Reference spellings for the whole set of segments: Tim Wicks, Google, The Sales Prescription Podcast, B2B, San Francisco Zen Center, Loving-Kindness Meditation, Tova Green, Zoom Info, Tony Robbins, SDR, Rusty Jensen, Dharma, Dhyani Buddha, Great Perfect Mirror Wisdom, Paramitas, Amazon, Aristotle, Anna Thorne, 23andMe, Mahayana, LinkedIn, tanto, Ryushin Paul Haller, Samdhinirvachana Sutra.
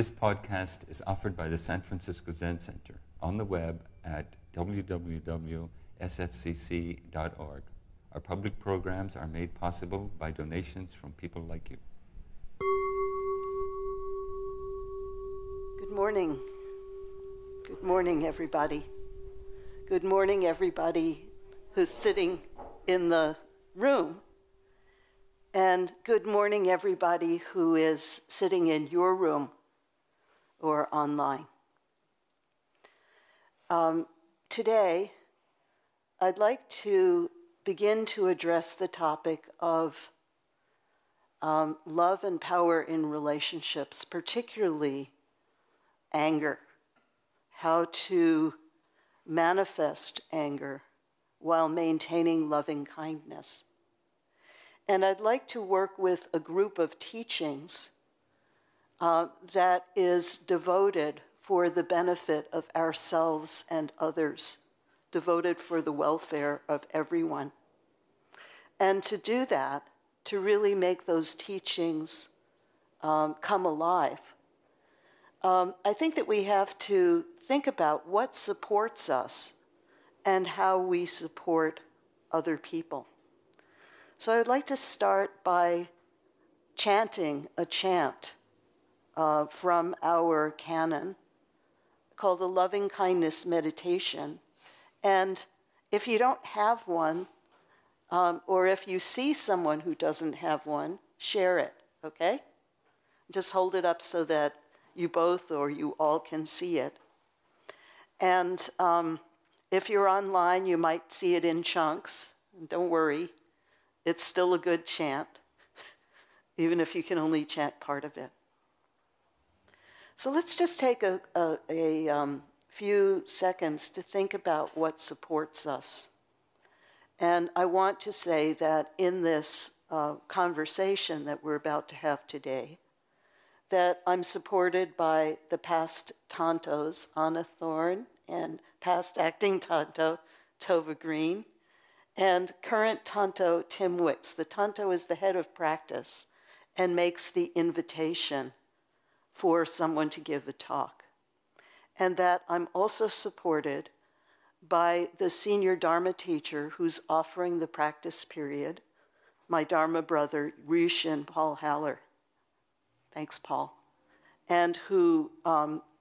This podcast is offered by the San Francisco Zen Center on the web at www.sfcc.org. Our public programs are made possible by donations from people like you. Good morning. Good morning, everybody. Good morning, everybody who's sitting in the room. And good morning, everybody who is sitting in your room or online. Today, I'd like to begin to address the topic of love and power in relationships, particularly anger, how to manifest anger while maintaining loving kindness. And I'd like to work with a group of teachings that is devoted for the benefit of ourselves and others, devoted for the welfare of everyone. And to do that, to really make those teachings come alive, I think that we have to think about what supports us and how we support other people. So I would like to start by chanting a chant from our canon called the Loving-Kindness Meditation. And if you don't have one, or if you see someone who doesn't have one, share it, okay? Just hold it up so that you both or you all can see it. And if you're online, you might see it in chunks. And don't worry, it's still a good chant, even if you can only chant part of it. So let's just take a few seconds to think about what supports us. And I want to say that in this conversation that we're about to have today, that I'm supported by the past tantos, Anna Thorne, and past acting tanto, Tova Green, and current tanto, Tim Wicks. The tanto is the head of practice and makes the invitation for someone to give a talk. And that I'm also supported by the senior Dharma teacher who's offering the practice period, my Dharma brother, Ryushin Paul Haller. Thanks, Paul. And who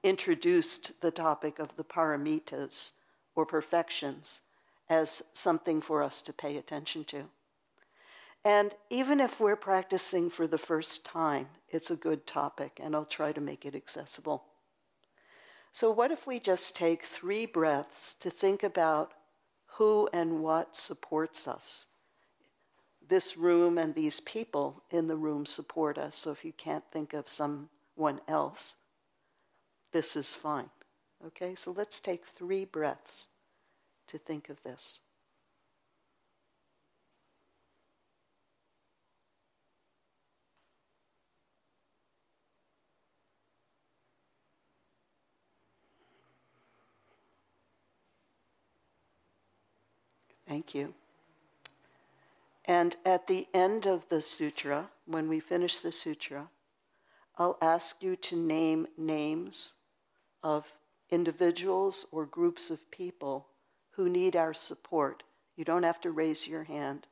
introduced the topic of the Paramitas, or perfections, as something for us to pay attention to. And even if we're practicing for the first time, it's a good topic, and I'll try to make it accessible. So what if we just take 3 breaths to think about who and what supports us? This room and these people in the room support us. So if you can't think of someone else, this is fine. Okay, so let's take 3 breaths to think of this. Thank you. And at the end of the sutra, when we finish the sutra, I'll ask you to name names of individuals or groups of people who need our support. You don't have to raise your hand.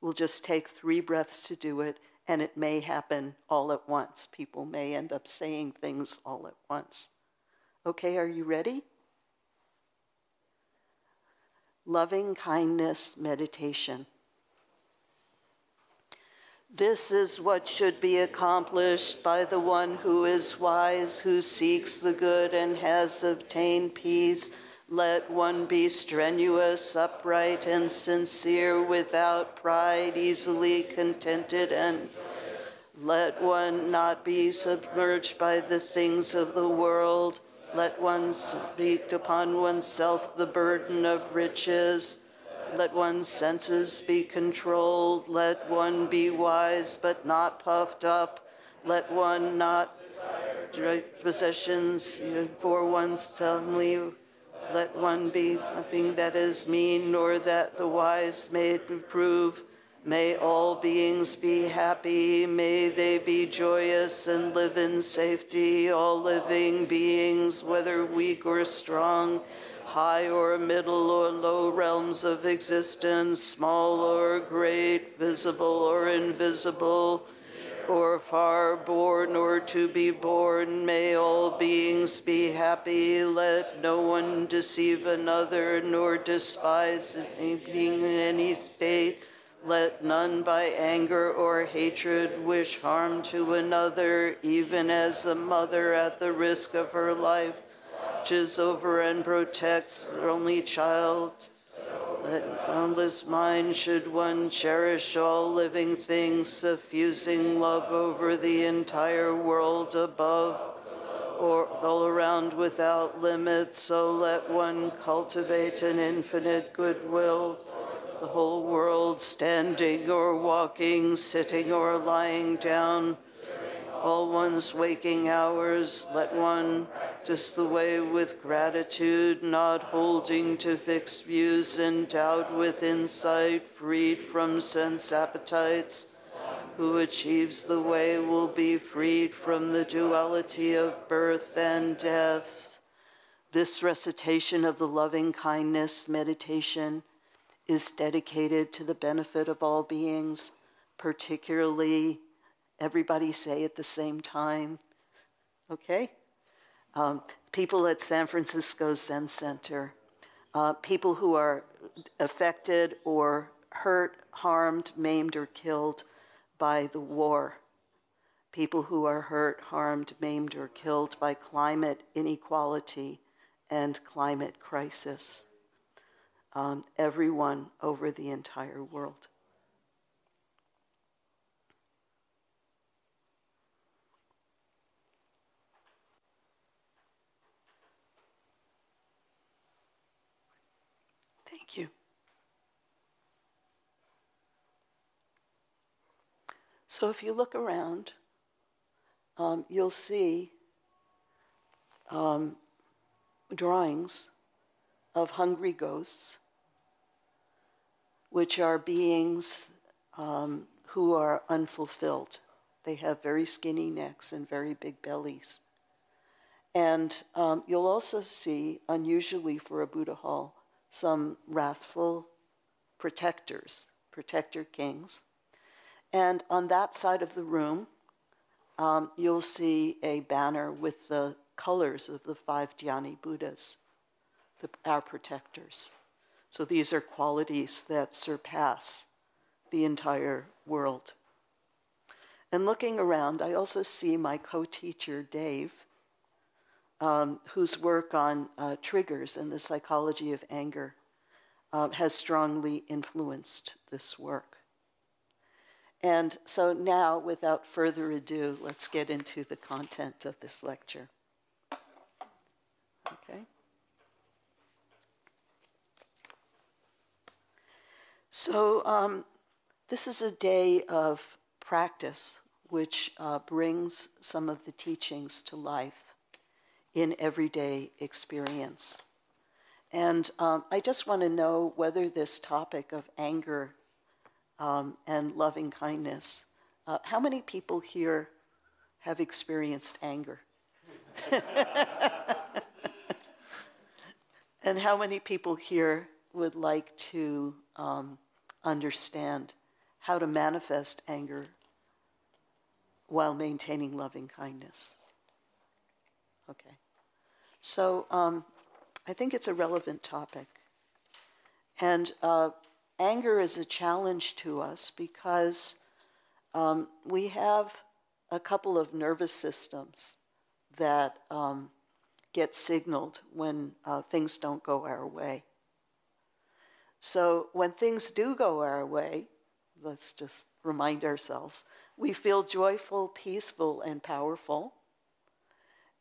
We'll just take 3 breaths to do it, and it may happen all at once. People may end up saying things all at once. Okay, are you ready? Loving-Kindness Meditation. This is what should be accomplished by the one who is wise, who seeks the good and has obtained peace. Let one be strenuous, upright, and sincere, without pride, easily contented, and let one not be submerged by the things of the world. Let one speak upon oneself the burden of riches. Let one's senses be controlled. Let one be wise but not puffed up. Let one not desire possessions for one's tummy. Let one be nothing that is mean, nor that the wise may reprove. May all beings be happy, may they be joyous and live in safety, all living beings, whether weak or strong, high or middle or low realms of existence, small or great, visible or invisible, or far born or to be born, may all beings be happy. Let no one deceive another, nor despise any being in any state. Let none by anger or hatred wish harm to another, even as a mother at the risk of her life watches over and protects her only child. Let boundless mind should one cherish all living things, suffusing love over the entire world above or all around without limit. So let one cultivate an infinite goodwill. The whole world, standing or walking, sitting or lying down, all one's waking hours, let one practice the way with gratitude, not holding to fixed views, endowed with insight, freed from sense appetites. Who achieves the way will be freed from the duality of birth and death. This recitation of the Loving-Kindness Meditation is dedicated to the benefit of all beings, particularly, everybody say at the same time, okay? People at San Francisco Zen Center, people who are affected or hurt, harmed, maimed, or killed by the war, people who are hurt, harmed, maimed, or killed by climate inequality and climate crisis. Everyone over the entire world. Thank you. So if you look around, you'll see drawings of hungry ghosts, which are beings who are unfulfilled. They have very skinny necks and very big bellies. And you'll also see, unusually for a Buddha hall, some wrathful protectors, protector kings. And on that side of the room, you'll see a banner with the colors of the 5 Dhyani Buddhas, our protectors. So these are qualities that surpass the entire world. And looking around, I also see my co-teacher, Dave, whose work on triggers and the psychology of anger has strongly influenced this work. And so now, without further ado, let's get into the content of this lecture. Okay. So this is a day of practice which brings some of the teachings to life in everyday experience. And I just want to know whether this topic of anger and loving kindness, how many people here have experienced anger? And how many people here would like to understand how to manifest anger while maintaining loving kindness? Okay. So I think it's a relevant topic. And anger is a challenge to us because we have a couple of nervous systems that get signaled when things don't go our way. So when things do go our way, let's just remind ourselves, we feel joyful, peaceful, and powerful,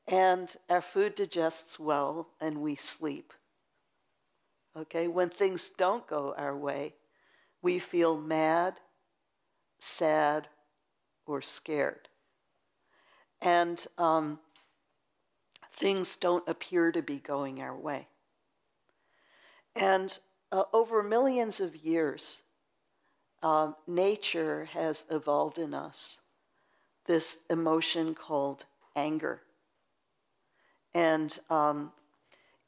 and our food digests well, and we sleep. Okay, when things don't go our way, we feel mad, sad, or scared. And things don't appear to be going our way. And over millions of years, nature has evolved in us this emotion called anger. And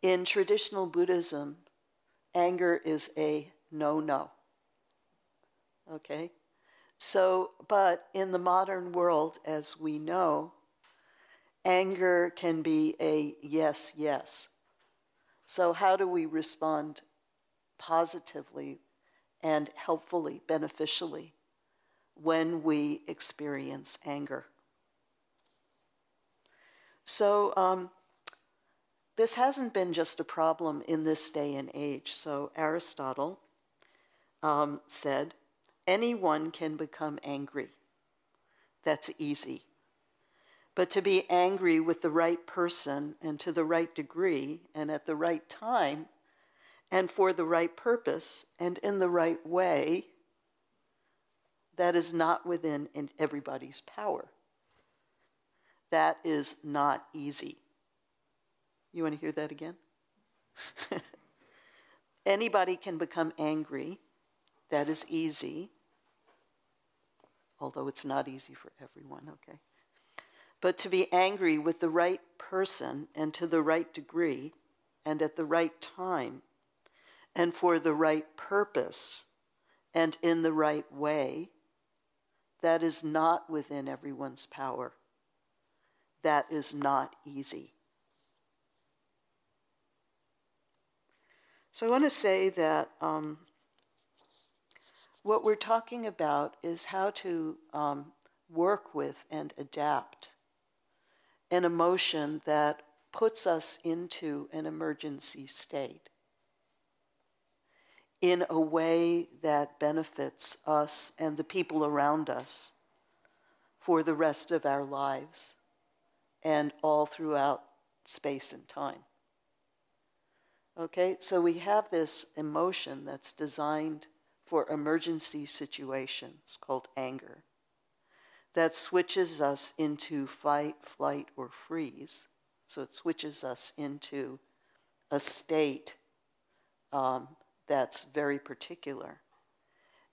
in traditional Buddhism, anger is a no-no, okay? So, but in the modern world, as we know, anger can be a yes, yes. So how do we respond positively and helpfully, beneficially, when we experience anger? So this hasn't been just a problem in this day and age. So Aristotle said, anyone can become angry. That's easy. But to be angry with the right person and to the right degree and at the right time and for the right purpose and in the right way, that is not within everybody's power. That is not easy. You want to hear that again? Anybody can become angry. That is easy, although it's not easy for everyone, okay? But to be angry with the right person and to the right degree and at the right time and for the right purpose and in the right way, that is not within everyone's power. That is not easy. So I want to say that what we're talking about is how to work with and adapt an emotion that puts us into an emergency state in a way that benefits us and the people around us for the rest of our lives and all throughout space and time. Okay, so we have this emotion that's designed for emergency situations called anger that switches us into fight, flight, or freeze. So it switches us into a state that's very particular,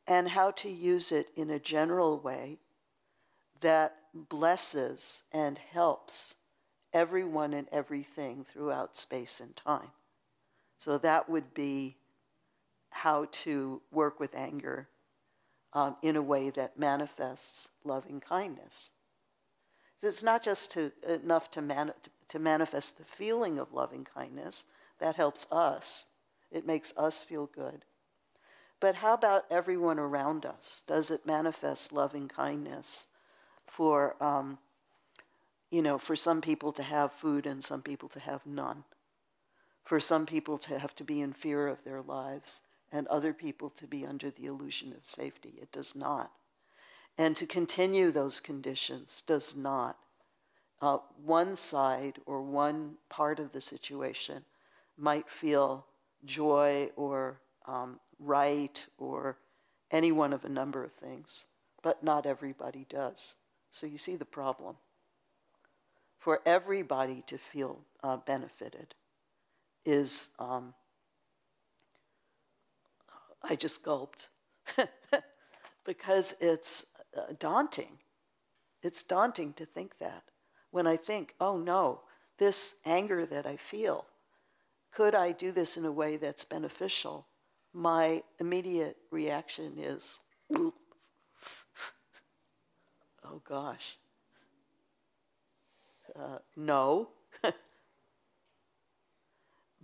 and how to use it in a general way that blesses and helps everyone and everything throughout space and time. So that would be how to work with anger in a way that manifests loving kindness. It's not just enough to manifest the feeling of loving kindness. That helps us. It makes us feel good. But how about everyone around us? Does it manifest loving kindness for, you know, for some people to have food and some people to have none? For some people to have to be in fear of their lives and other people to be under the illusion of safety. It does not. And to continue those conditions does not. One side or one part of the situation might feel joy or right or any one of a number of things, but not everybody does. So you see the problem. For everybody to feel benefited is, I just gulped, because it's daunting. It's daunting to think that. When I think, oh no, this anger that I feel, could I do this in a way that's beneficial? My immediate reaction is, oh gosh, no.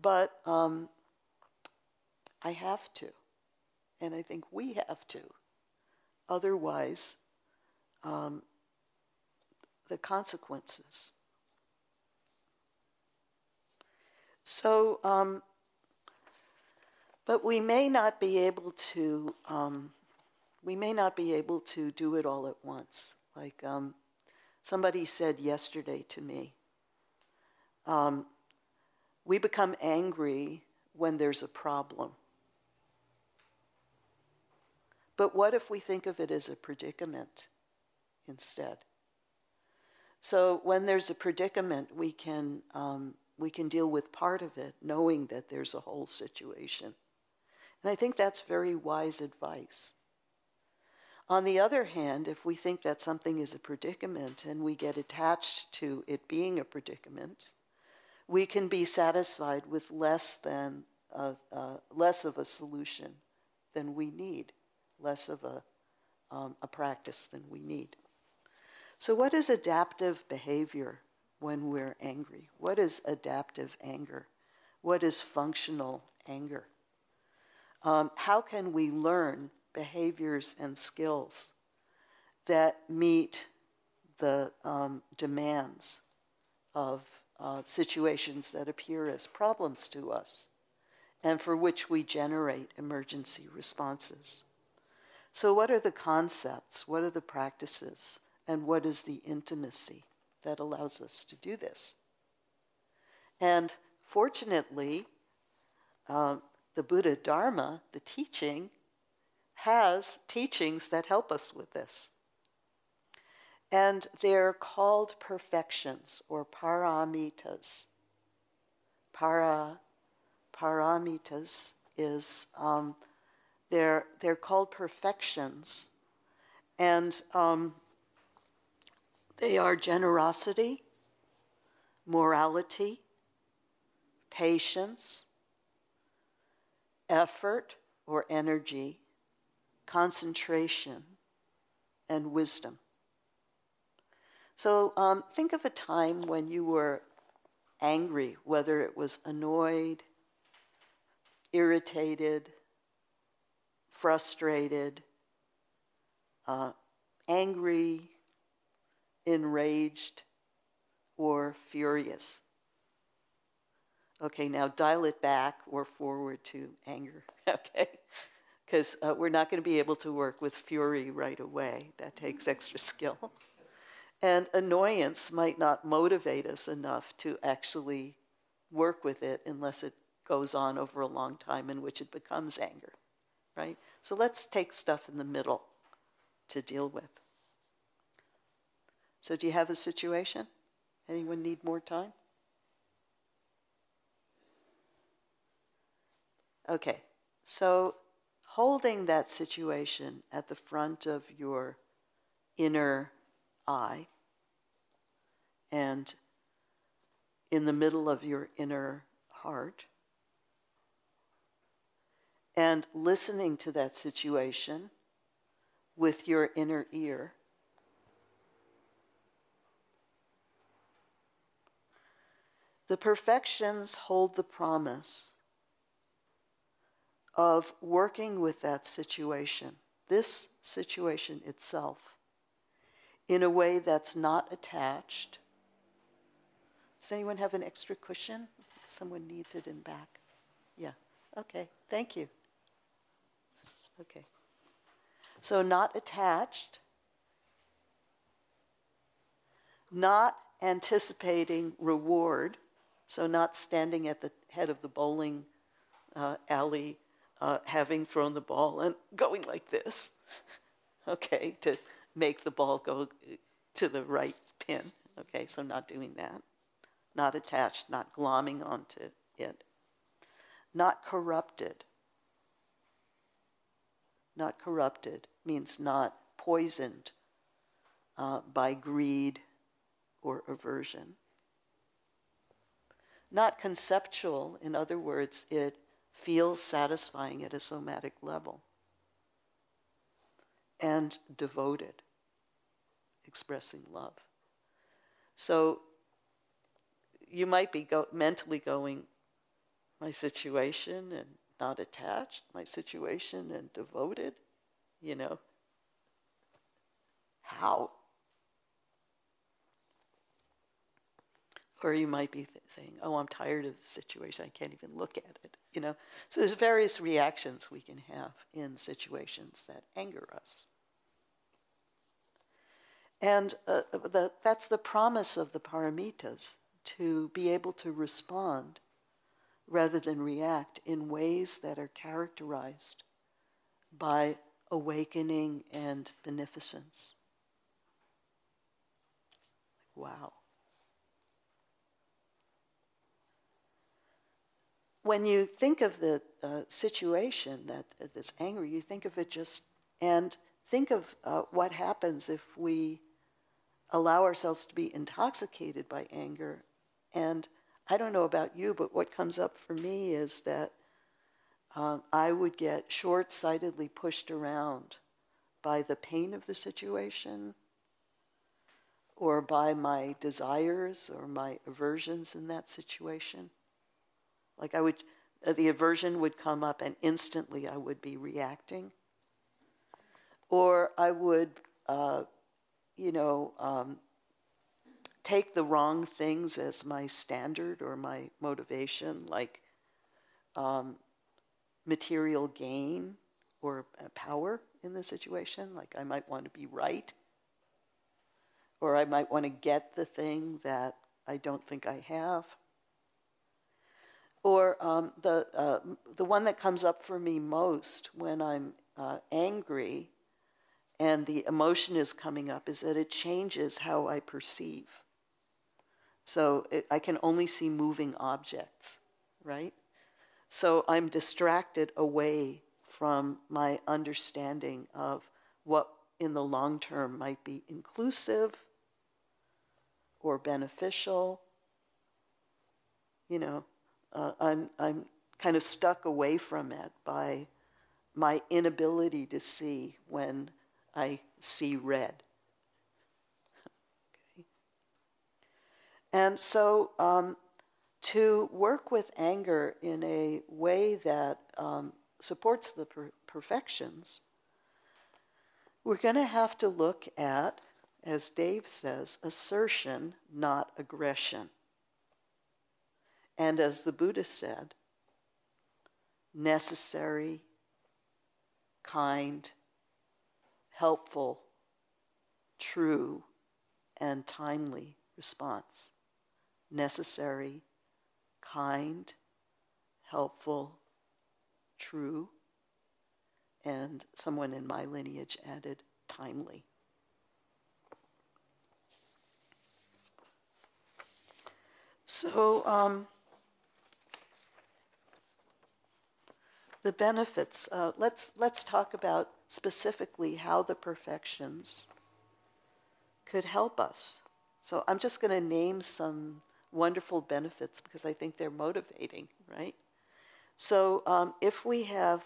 But I have to, and I think we have to. Otherwise, the consequences. So, but we may not be able to. We may not be able to do it all at once. Like somebody said yesterday to me. We become angry when there's a problem. But what if we think of it as a predicament instead? So when there's a predicament, we can deal with part of it, knowing that there's a whole situation. And I think that's very wise advice. On the other hand, if we think that something is a predicament and we get attached to it being a predicament, we can be satisfied with less of a solution than we need, less of a practice than we need. So what is adaptive behavior when we're angry? What is adaptive anger? What is functional anger? How can we learn behaviors and skills that meet the demands of situations that appear as problems to us and for which we generate emergency responses? So what are the concepts, what are the practices, and what is the intimacy that allows us to do this? And fortunately, the Buddha Dharma, the teaching, has teachings that help us with this. And they're called perfections, or paramitas. Paramitas is, they're called perfections, and they are generosity, morality, patience, effort or energy, concentration, and wisdom. So think of a time when you were angry, whether it was annoyed, irritated, frustrated, angry, enraged, or furious. Okay, now dial it back or forward to anger, okay? Because we're not going to be able to work with fury right away. That takes extra skill. And annoyance might not motivate us enough to actually work with it unless it goes on over a long time in which it becomes anger, right? So let's take stuff in the middle to deal with. So do you have a situation? Anyone need more time? Okay, so holding that situation at the front of your inner eye and in the middle of your inner heart, and listening to that situation with your inner ear, the perfections hold the promise of working with that situation, this situation itself, in a way that's not attached. Does anyone have an extra cushion? Someone needs it in back. Yeah, okay, thank you. Okay, so not attached, not anticipating reward, so not standing at the head of the bowling alley having thrown the ball and going like this, okay, to make the ball go to the right pin, okay, so not doing that, not attached, not glomming onto it, not corrupted means not poisoned by greed or aversion, not conceptual, in other words, it feels satisfying at a somatic level, and devoted, expressing love. So you might be mentally going, my situation and not attached, my situation and devoted, you know, how? Or you might be saying, oh, I'm tired of the situation, I can't even look at it, you know. So there's various reactions we can have in situations that anger us. And that's the promise of the paramitas, to be able to respond rather than react in ways that are characterized by awakening and beneficence. Wow. When you think of the situation that's angry, you think of it just, and think of what happens if we allow ourselves to be intoxicated by anger. And I don't know about you, but what comes up for me is that I would get short-sightedly pushed around by the pain of the situation, or by my desires or my aversions in that situation. Like I would, the aversion would come up and instantly I would be reacting. Or I would, take the wrong things as my standard or my motivation, like material gain or power in the situation, like I might want to be right, or I might want to get the thing that I don't think I have. Or the one that comes up for me most when I'm angry and the emotion is coming up is that it changes how I perceive. So I can only see moving objects, right? So I'm distracted away from my understanding of what in the long term might be inclusive or beneficial. You know, I'm kind of stuck away from it by my inability to see when I see red. Okay. And so to work with anger in a way that supports the perfections, we're going to have to look at, as Dave says, assertion, not aggression. And as the Buddha said, necessary, kind, helpful, true, and timely response. Necessary, kind, helpful, true, and someone in my lineage added, timely. So the benefits, let's talk about specifically how the perfections could help us. So I'm just going to name some wonderful benefits because I think they're motivating, right? So if we have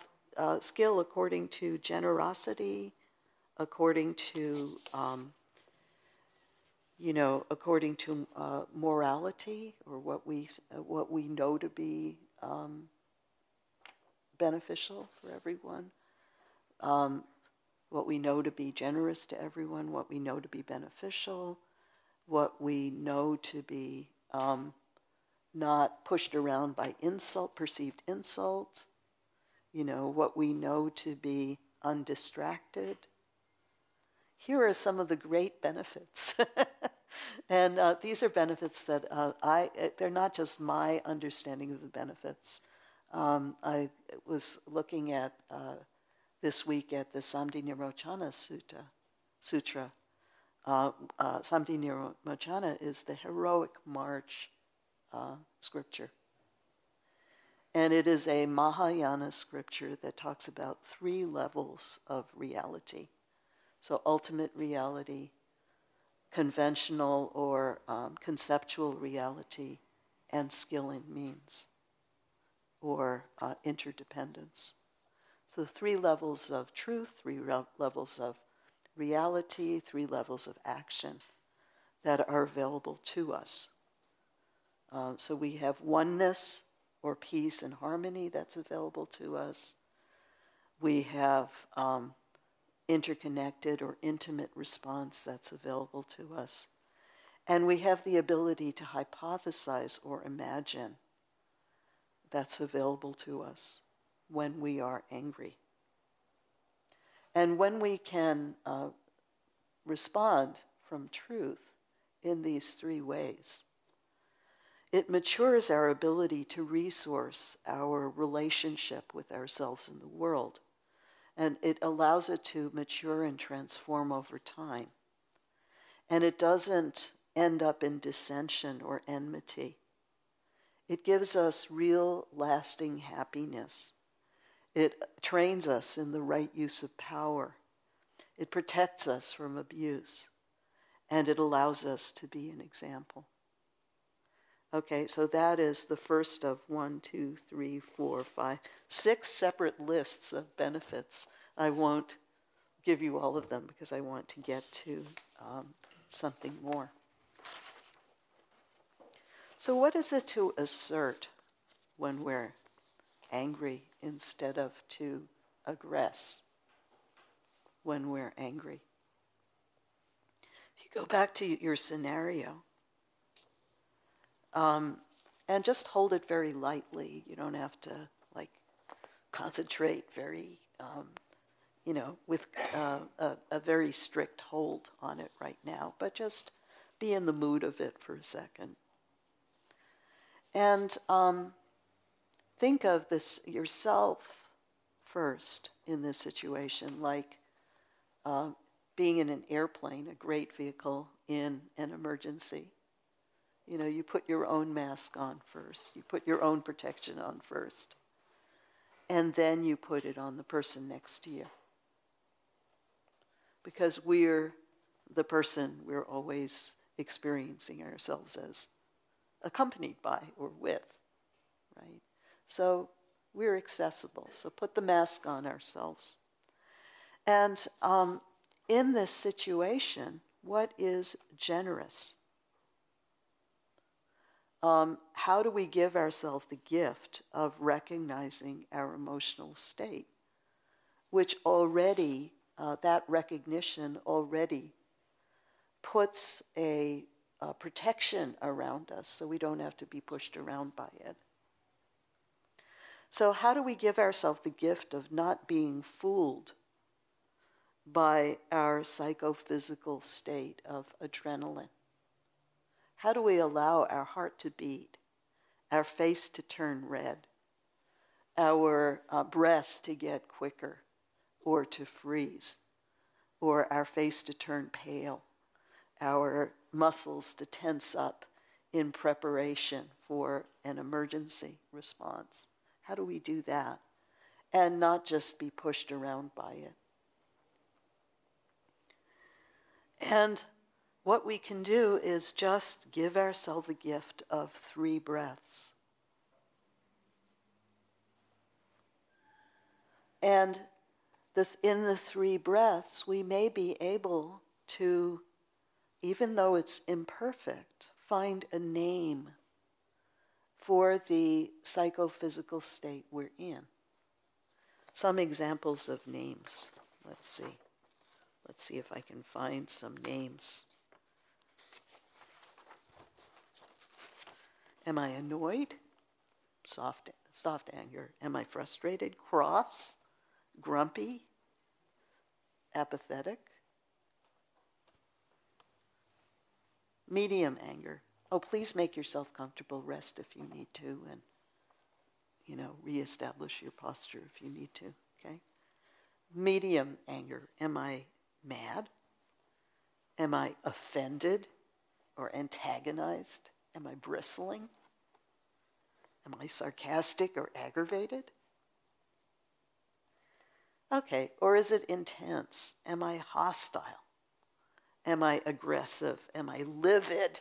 skill according to generosity, according to, according to morality, or what we know to be beneficial for everyone, what we know to be generous to everyone, what we know to be beneficial, what we know to be not pushed around by insult, perceived insult, what we know to be undistracted. Here are some of the great benefits. And these are benefits that they're not just my understanding of the benefits. I was looking at, this week at the Samdhinirvachana Sutra. Samdhinirvachana is the heroic march scripture. And it is a Mahayana scripture that talks about 3 levels of reality. So ultimate reality, conventional or conceptual reality, and skill in means, or interdependence. So 3 levels of truth, 3 levels of reality, 3 levels of action that are available to us. So we have oneness, or peace and harmony, that's available to us. We have interconnected or intimate response that's available to us. And we have the ability to hypothesize or imagine that's available to us when we are angry. And when we can respond from truth in these 3 ways, it matures our ability to resource our relationship with ourselves in the world. And it allows it to mature and transform over time. And it doesn't end up in dissension or enmity. It gives us real, lasting happiness. It trains us in the right use of power. It protects us from abuse, and it allows us to be an example. Okay, so that is the first of 6 separate lists of benefits. I won't give you all of them because I want to get to something more. So what is it to assert when we're angry instead of to aggress when we're angry? If you go back to your scenario, and just hold it very lightly. You don't have to, like, concentrate very, with a very strict hold on it right now. But just be in the mood of it for a second. And think of this yourself first in this situation, like being in an airplane, a great vehicle in an emergency. You know, you put your own mask on first. You put your own protection on first. And then you put it on the person next to you. Because we're the person we're always experiencing ourselves as accompanied by or with, right? So we're accessible. So put the mask on ourselves. And in this situation, what is generous? How do we give ourselves the gift of recognizing our emotional state, which already, that recognition already puts a protection around us so we don't have to be pushed around by it. So how do we give ourselves the gift of not being fooled by our psychophysical state of adrenaline? How do we allow our heart to beat, our face to turn red, our breath to get quicker or to freeze, or our face to turn pale, our muscles to tense up in preparation for an emergency response? How do we do that and not just be pushed around by it? And what we can do is just give ourselves the gift of 3 breaths. And in the 3 breaths, we may be able to, even though it's imperfect, find a name for the psychophysical state we're in. Some examples of names. Let's see. Let's see if I can find some names. Am I annoyed? Soft anger. Am I frustrated? Cross? Grumpy? Apathetic? Medium anger. Oh, please make yourself comfortable. Rest if you need to, and, reestablish your posture if you need to, okay? Medium anger. Am I mad? Am I offended or antagonized? Am I bristling? Am I sarcastic or aggravated? Okay, or is it intense? Am I hostile? Am I aggressive? Am I livid?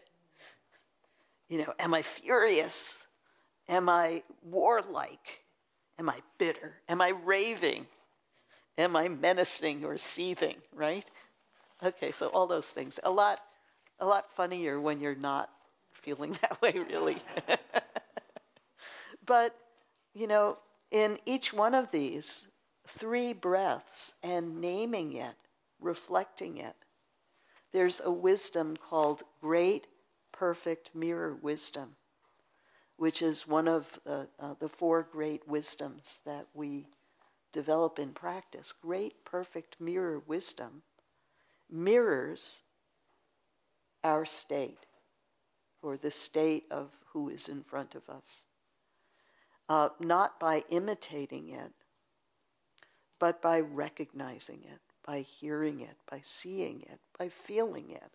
Am I furious? Am I warlike? Am I bitter? Am I raving? Am I menacing or seething, right? Okay, so all those things. A lot funnier when you're not feeling that way, really. But, in each one of these 3 breaths and naming it, reflecting it, there's a wisdom called Great Perfect Mirror Wisdom, which is one of the 4 great wisdoms that we develop in practice. Great Perfect Mirror Wisdom mirrors our state, or the state of who is in front of us, not by imitating it, but by recognizing it, by hearing it, by seeing it, by feeling it,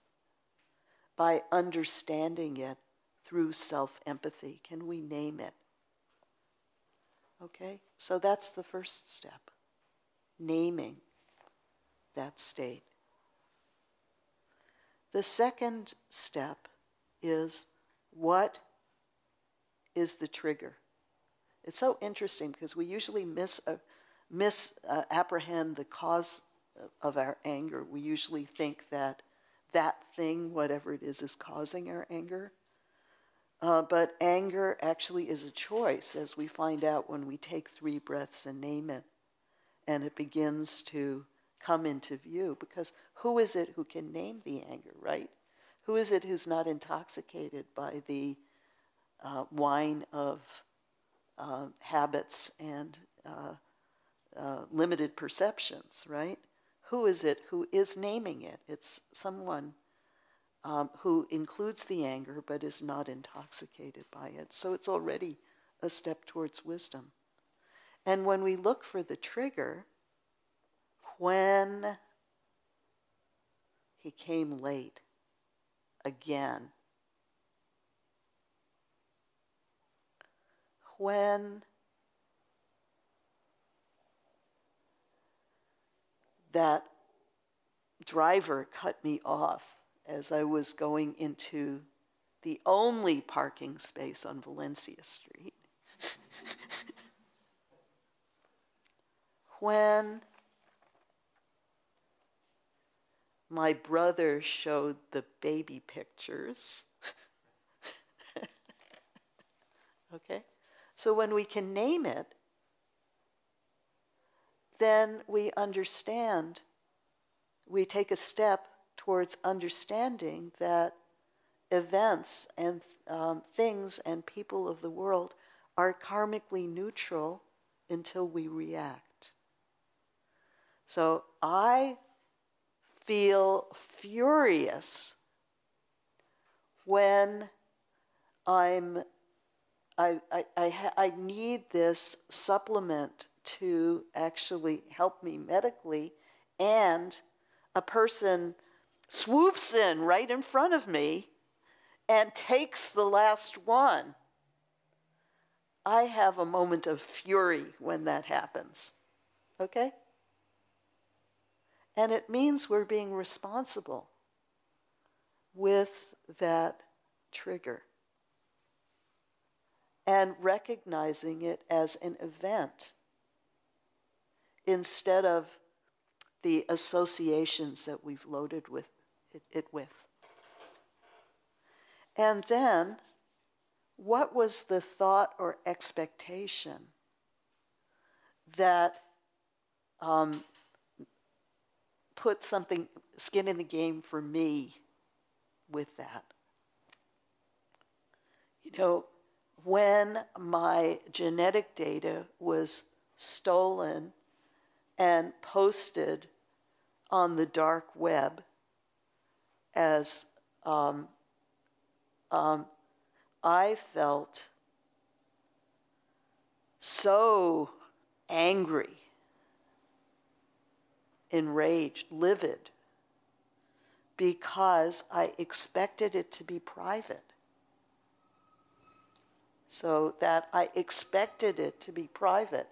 by understanding it through self-empathy. Can we name it? Okay, so that's the first step, naming that state. The second step is, what is the trigger? It's so interesting because we usually misapprehend the cause of our anger. We usually think that that thing, whatever it is causing our anger. But anger actually is a choice, as we find out when we take 3 breaths and name it. And it begins to come into view, because who is it who can name the anger, right? Who is it who's not intoxicated by the wine of habits and limited perceptions, right? Who is it who is naming it? It's someone who includes the anger but is not intoxicated by it. So it's already a step towards wisdom. And when we look for the trigger, when he came late again, when that driver cut me off as I was going into the only parking space on Valencia Street, when my brother showed the baby pictures. Okay? So when we can name it, then we understand, we take a step towards understanding that events and things and people of the world are karmically neutral until we react. So I feel furious when I need this supplement to actually help me medically, and a person swoops in right in front of me and takes the last one. I have a moment of fury when that happens, okay? And it means we're being responsible with that trigger and recognizing it as an event instead of the associations that we've loaded with it with. And then, what was the thought or expectation that put something, skin in the game for me with that? You know, when my genetic data was stolen and posted on the dark web as I felt so angry, enraged, livid, because I expected it to be private. So that I expected it to be private.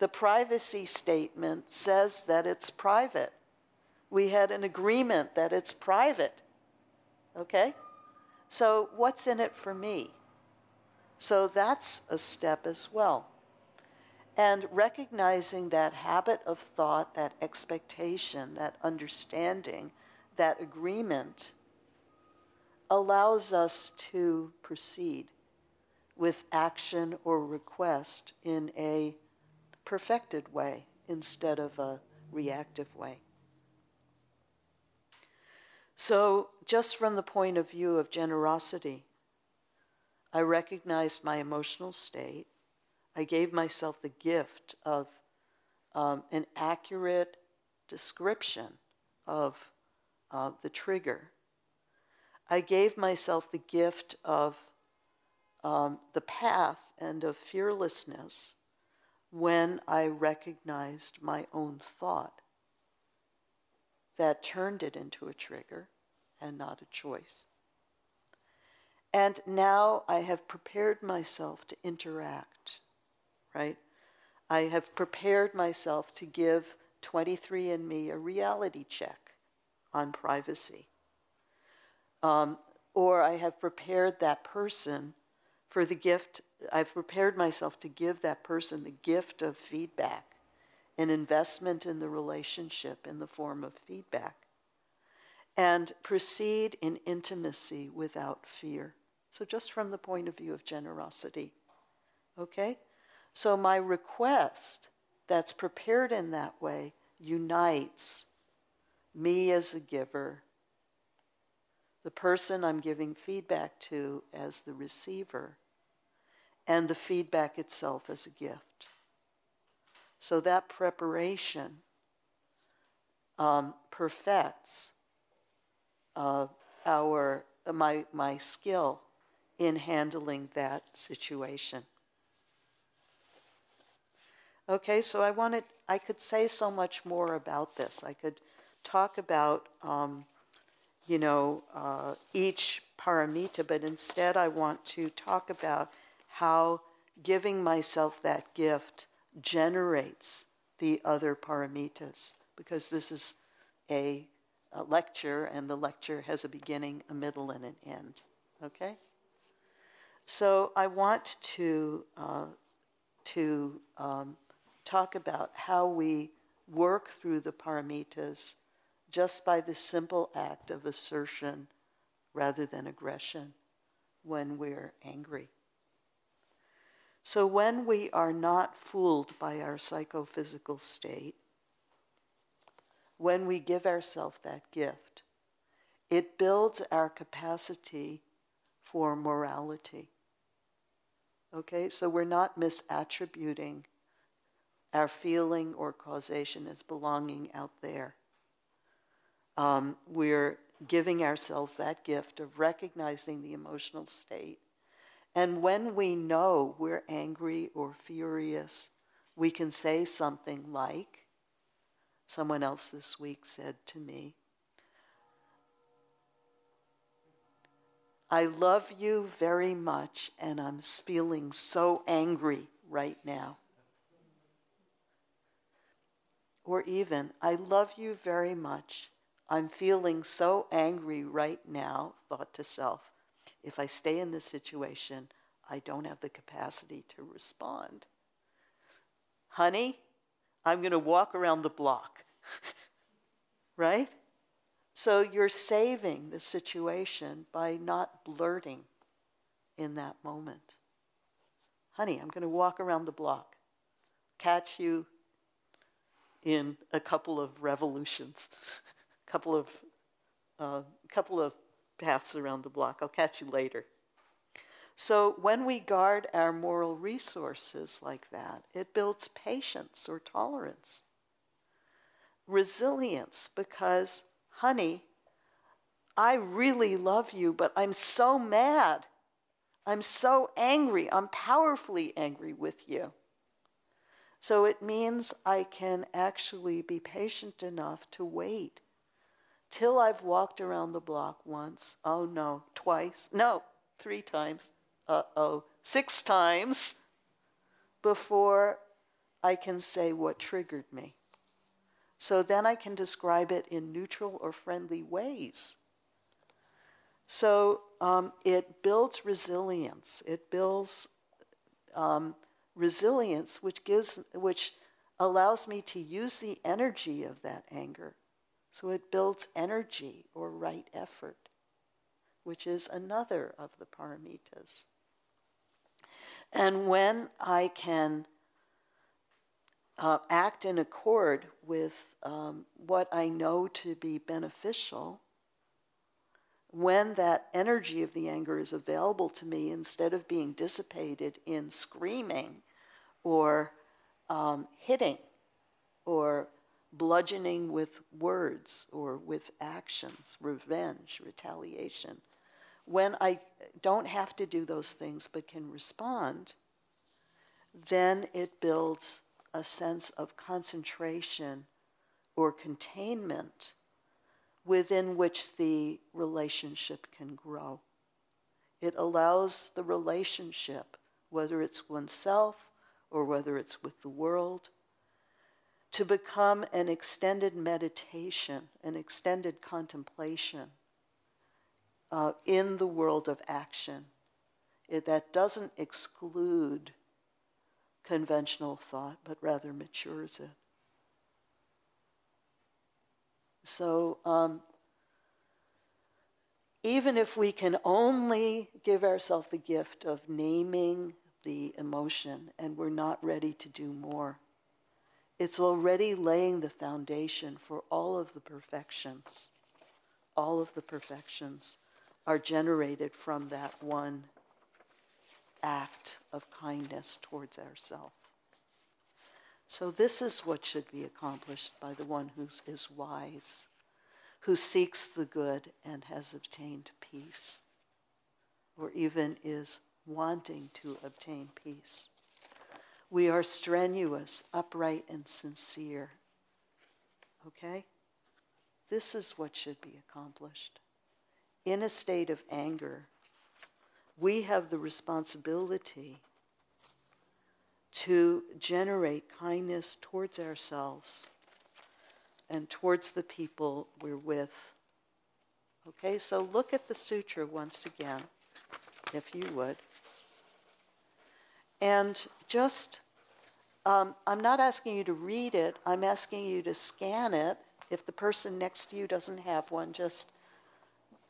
The privacy statement says that it's private. We had an agreement that it's private. Okay? So what's in it for me? So that's a step as well. And recognizing that habit of thought, that expectation, that understanding, that agreement allows us to proceed with action or request in a perfected way instead of a reactive way. So just from the point of view of generosity, I recognized my emotional state. I gave myself the gift of an accurate description of the trigger. I gave myself the gift of the path and of fearlessness when I recognized my own thought that turned it into a trigger and not a choice. And now I have prepared myself to interact. Right? I have prepared myself to give 23andMe a reality check on privacy. Or I have prepared that person for the gift, I've prepared myself to give that person the gift of feedback, an investment in the relationship in the form of feedback, and proceed in intimacy without fear. So just from the point of view of generosity, okay? So my request that's prepared in that way unites me as the giver, the person I'm giving feedback to as the receiver, and the feedback itself as a gift. So that preparation perfects my skill in handling that situation. Okay, so I could say so much more about this. I could talk about each paramita, but instead I want to talk about how giving myself that gift generates the other paramitas, because this is a lecture, and the lecture has a beginning, a middle, and an end, okay? So I want to talk about how we work through the paramitas just by the simple act of assertion rather than aggression when we're angry. So when we are not fooled by our psychophysical state, when we give ourselves that gift, it builds our capacity for morality. Okay, so we're not misattributing our feeling or causation as belonging out there. We're giving ourselves that gift of recognizing the emotional state. And when we know we're angry or furious, we can say something like, someone else this week said to me, I love you very much, and I'm feeling so angry right now. Or even, I love you very much, I'm feeling so angry right now, thought to self. If I stay in this situation, I don't have the capacity to respond. Honey, I'm going to walk around the block. Right? So you're saving the situation by not blurting in that moment. Honey, I'm going to walk around the block. Catch you in a couple of revolutions. Couple of paths around the block. I'll catch you later. So when we guard our moral resources like that, it builds patience or tolerance. Resilience, because, honey, I really love you, but I'm so mad. I'm so angry. I'm powerfully angry with you. So it means I can actually be patient enough to wait till I've walked around the block once, oh no, twice, no, three times, uh-oh, six times, before I can say what triggered me. So then I can describe it in neutral or friendly ways. So it builds resilience. It builds resilience, which allows me to use the energy of that anger. So it builds energy or right effort, which is another of the paramitas. And when I can act in accord with what I know to be beneficial, when that energy of the anger is available to me instead of being dissipated in screaming or hitting or bludgeoning with words or with actions, revenge, retaliation. When I don't have to do those things but can respond, then it builds a sense of concentration or containment within which the relationship can grow. It allows the relationship, whether it's oneself or whether it's with the world, to become an extended meditation, an extended contemplation in the world of action. That doesn't exclude conventional thought, but rather matures it. So even if we can only give ourselves the gift of naming the emotion and we're not ready to do more, it's already laying the foundation for all of the perfections. All of the perfections are generated from that one act of kindness towards ourselves. So this is what should be accomplished by the one who is wise, who seeks the good and has obtained peace, or even is wanting to obtain peace. We are strenuous, upright, and sincere. Okay? This is what should be accomplished. In a state of anger, we have the responsibility to generate kindness towards ourselves and towards the people we're with. Okay, so look at the sutra once again, if you would. And just, I'm not asking you to read it, I'm asking you to scan it. If the person next to you doesn't have one, just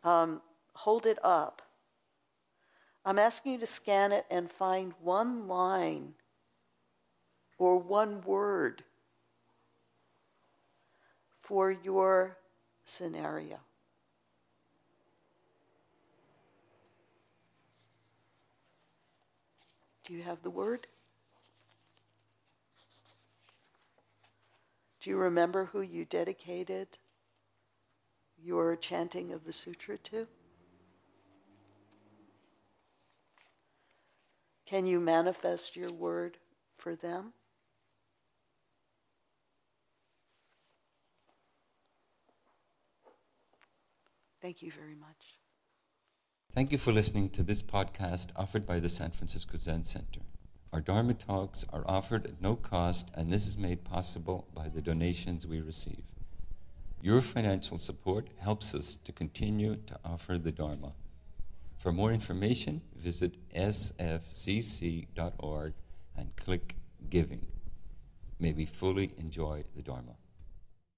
hold it up. I'm asking you to scan it and find one line or one word for your scenario. Do you have the word? Do you remember who you dedicated your chanting of the sutra to? Can you manifest your word for them? Thank you very much. Thank you for listening to this podcast offered by the San Francisco Zen Center. Our Dharma talks are offered at no cost, and this is made possible by the donations we receive. Your financial support helps us to continue to offer the Dharma. For more information, visit sfcc.org and click Giving. May we fully enjoy the Dharma.